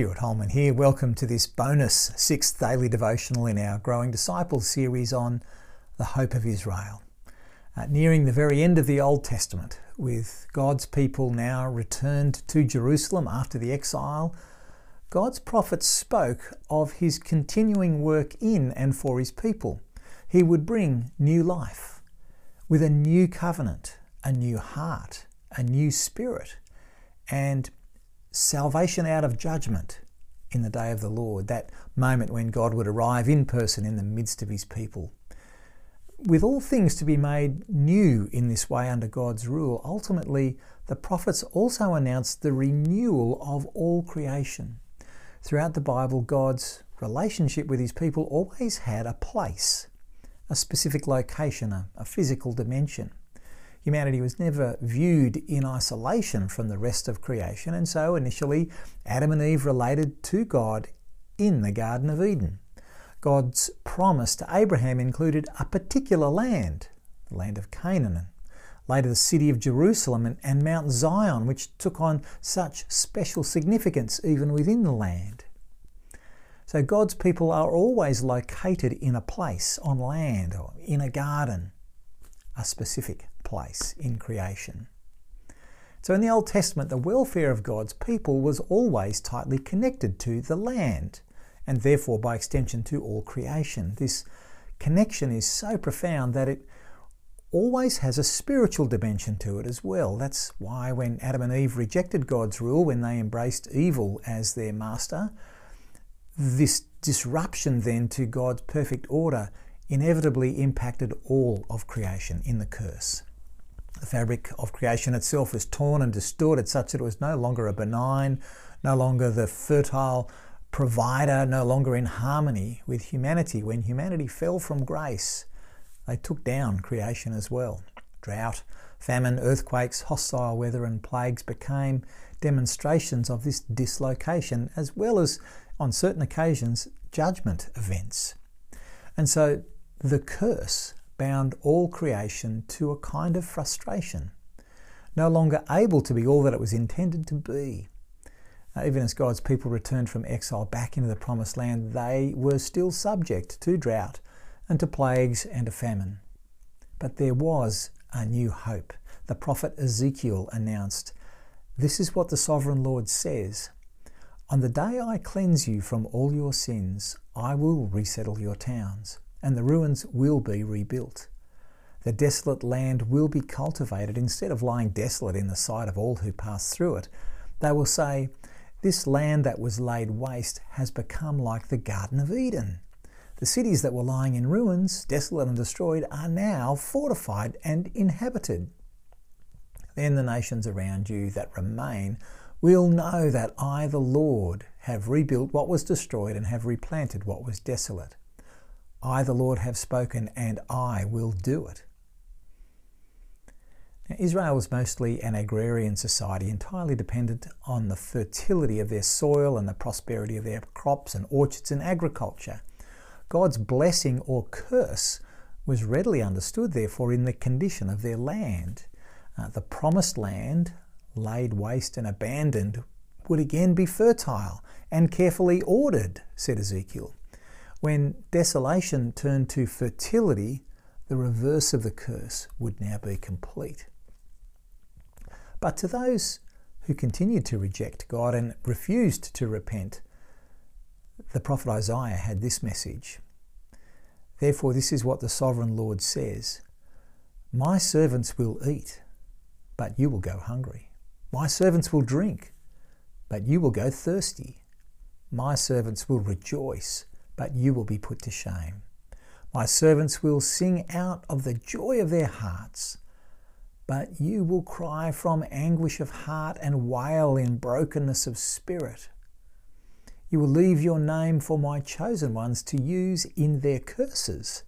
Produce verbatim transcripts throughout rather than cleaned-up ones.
Stuart Holman here. Welcome to this bonus sixth daily devotional in our Growing Disciples series on the hope of Israel. Uh, nearing the very end of the Old Testament, with God's people now returned to Jerusalem after the exile, God's prophets spoke of his continuing work in and for his people. He would bring new life with a new covenant, a new heart, a new spirit, and salvation out of judgment in the day of the Lord, that moment when God would arrive in person in the midst of his people. With all things to be made new in this way under God's rule, ultimately the prophets also announced the renewal of all creation. Throughout the Bible, God's relationship with his people always had a place, a specific location, a, a physical dimension. Humanity was never viewed in isolation from the rest of creation, and so initially Adam and Eve related to God in the Garden of Eden. God's promise to Abraham included a particular land, the land of Canaan, and later the city of Jerusalem and, and Mount Zion, which took on such special significance even within the land. So God's people are always located in a place, on land, or in a garden, a specific place in creation. So in the Old Testament, the welfare of God's people was always tightly connected to the land, and therefore by extension to all creation. This connection is so profound that it always has a spiritual dimension to it as well. That's why when Adam and Eve rejected God's rule, when they embraced evil as their master, this disruption then to God's perfect order inevitably impacted all of creation in the curse. The fabric of creation itself was torn and distorted such that it was no longer a benign, no longer the fertile provider, no longer in harmony with humanity. When humanity fell from grace, they took down creation as well. Drought, famine, earthquakes, hostile weather and plagues became demonstrations of this dislocation, as well as, on certain occasions, judgment events. And so the curse bound all creation to a kind of frustration, no longer able to be all that it was intended to be. Now, even as God's people returned from exile back into the Promised Land, they were still subject to drought and to plagues and to famine. But there was a new hope. The prophet Ezekiel announced, "This is what the Sovereign Lord says. On the day I cleanse you from all your sins, I will resettle your towns, and the ruins will be rebuilt. The desolate land will be cultivated instead of lying desolate in the sight of all who pass through it. They will say, 'This land that was laid waste has become like the Garden of Eden.' The cities that were lying in ruins, desolate and destroyed, are now fortified and inhabited. Then the nations around you that remain we'll know that I, the Lord, have rebuilt what was destroyed and have replanted what was desolate. I, the Lord, have spoken, and I will do it." Now, Israel was mostly an agrarian society, entirely dependent on the fertility of their soil and the prosperity of their crops and orchards and agriculture. God's blessing or curse was readily understood, therefore, in the condition of their land. Uh, the promised land, laid waste and abandoned, would again be fertile and carefully ordered, said Ezekiel. When desolation turned to fertility, the reverse of the curse would now be complete. But to those who continued to reject God and refused to repent, the prophet Isaiah had this message. "Therefore, this is what the Sovereign Lord says, 'My servants will eat, but you will go hungry. My servants will drink, but you will go thirsty. My servants will rejoice, but you will be put to shame. My servants will sing out of the joy of their hearts, but you will cry from anguish of heart and wail in brokenness of spirit. You will leave your name for my chosen ones to use in their curses.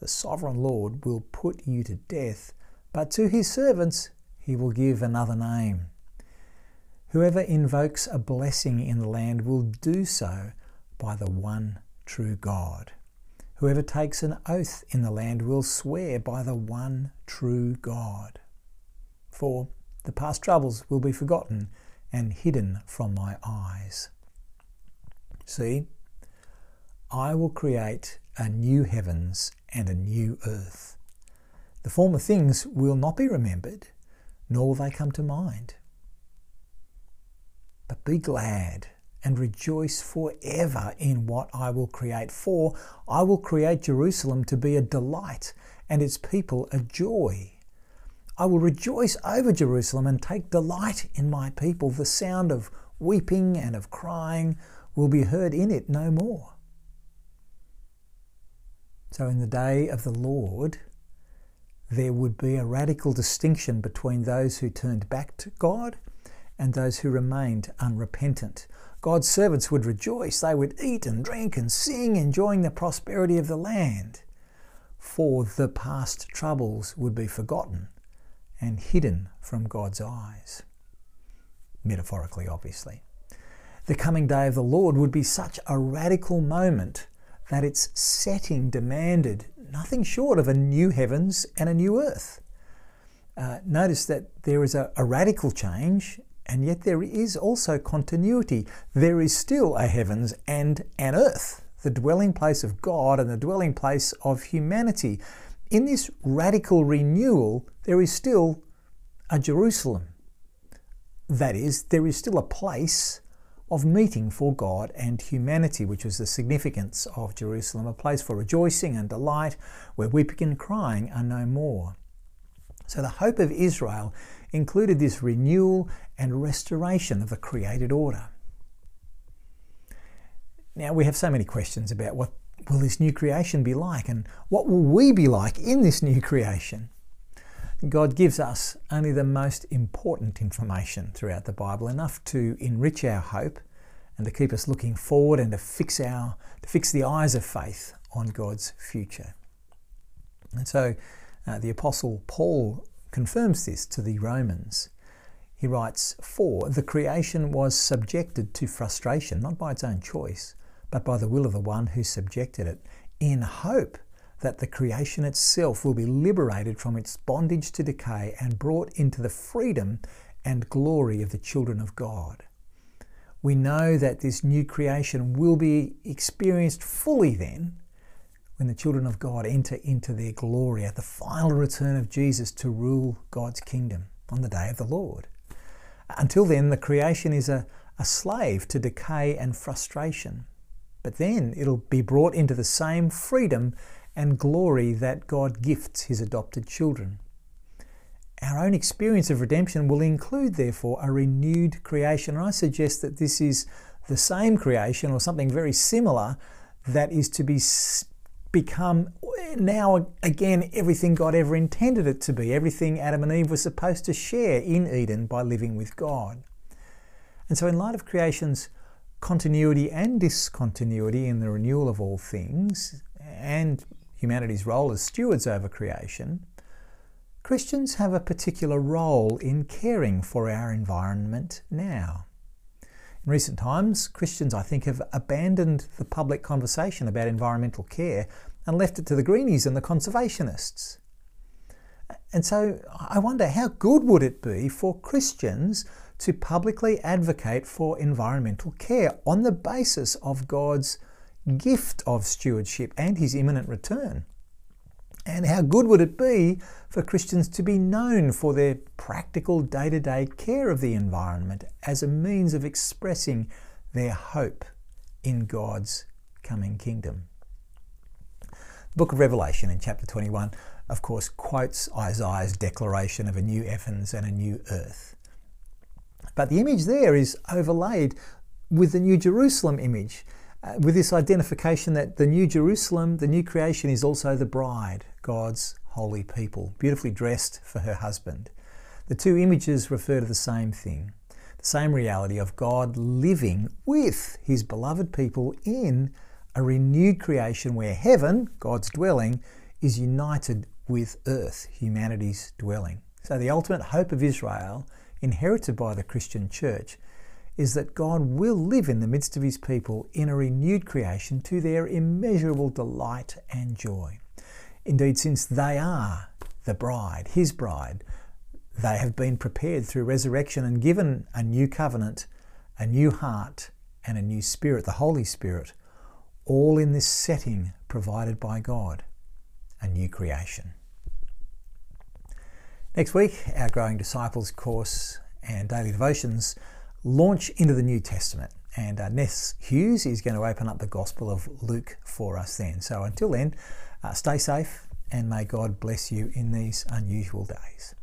The Sovereign Lord will put you to death, but to his servants he will give another name. Whoever invokes a blessing in the land will do so by the one true God. Whoever takes an oath in the land will swear by the one true God. For the past troubles will be forgotten and hidden from my eyes. See, I will create a new heavens and a new earth. The former things will not be remembered, nor will they come to mind. But be glad and rejoice forever in what I will create, for I will create Jerusalem to be a delight and its people a joy. I will rejoice over Jerusalem and take delight in my people. The sound of weeping and of crying will be heard in it no more. So in the day of the Lord, there would be a radical distinction between those who turned back to God and those who remained unrepentant. God's servants would rejoice. They would eat and drink and sing, enjoying the prosperity of the land. For the past troubles would be forgotten and hidden from God's eyes. Metaphorically, obviously. The coming day of the Lord would be such a radical moment that its setting demanded nothing short of a new heavens and a new earth. Uh, notice that there is a, a radical change, and yet there is also continuity. There is still a heavens and an earth, the dwelling place of God and the dwelling place of humanity. In this radical renewal, there is still a Jerusalem. That is, there is still a place of meeting for God and humanity, which was the significance of Jerusalem, a place for rejoicing and delight, where weeping and crying are no more. So the hope of Israel included this renewal and restoration of the created order. Now, we have so many questions about what will this new creation be like, and what will we be like in this new creation? God gives us only the most important information throughout the Bible, enough to enrich our hope and to keep us looking forward and to fix our to fix the eyes of faith on God's future. And so uh, the Apostle Paul confirms this to the Romans. He writes, "For the creation was subjected to frustration, not by its own choice, but by the will of the one who subjected it, in hope that the creation itself will be liberated from its bondage to decay and brought into the freedom and glory of the children of God." We know that this new creation will be experienced fully then, when the children of God enter into their glory at the final return of Jesus to rule God's kingdom on the day of the Lord. Until then, the creation is a, a slave to decay and frustration. But then it'll be brought into the same freedom and glory that God gifts his adopted children. Our own experience of redemption will include, therefore, a renewed creation. And I suggest that this is the same creation, or something very similar, that is to be become now again everything God ever intended it to be, everything Adam and Eve were supposed to share in Eden by living with God. And so in light of creation's continuity and discontinuity in the renewal of all things, and humanity's role as stewards over creation, Christians have a particular role in caring for our environment now. In recent times, Christians, I think, have abandoned the public conversation about environmental care and left it to the greenies and the conservationists. And so I wonder, how good would it be for Christians to publicly advocate for environmental care on the basis of God's gift of stewardship and his imminent return? And how good would it be for Christians to be known for their practical day-to-day care of the environment as a means of expressing their hope in God's coming kingdom? The book of Revelation in chapter twenty-one, of course, quotes Isaiah's declaration of a new heavens and a new earth. But the image there is overlaid with the New Jerusalem image, uh, with this identification that the New Jerusalem, the new creation, is also the bride, God's holy people, beautifully dressed for her husband. The two images refer to the same thing, the same reality of God living with his beloved people in a renewed creation where heaven, God's dwelling, is united with earth, humanity's dwelling. So the ultimate hope of Israel, inherited by the Christian church, is that God will live in the midst of his people in a renewed creation to their immeasurable delight and joy. Indeed, since they are the bride, his bride, They have been prepared through resurrection and given a new covenant, a new heart, and a new spirit, the Holy Spirit, all in this setting provided by God, a new creation. Next week, our Growing Disciples course and daily devotions launch into the New Testament, and uh, Ness Hughes is going to open up the Gospel of Luke for us then. So until then, uh, stay safe, and may God bless you in these unusual days.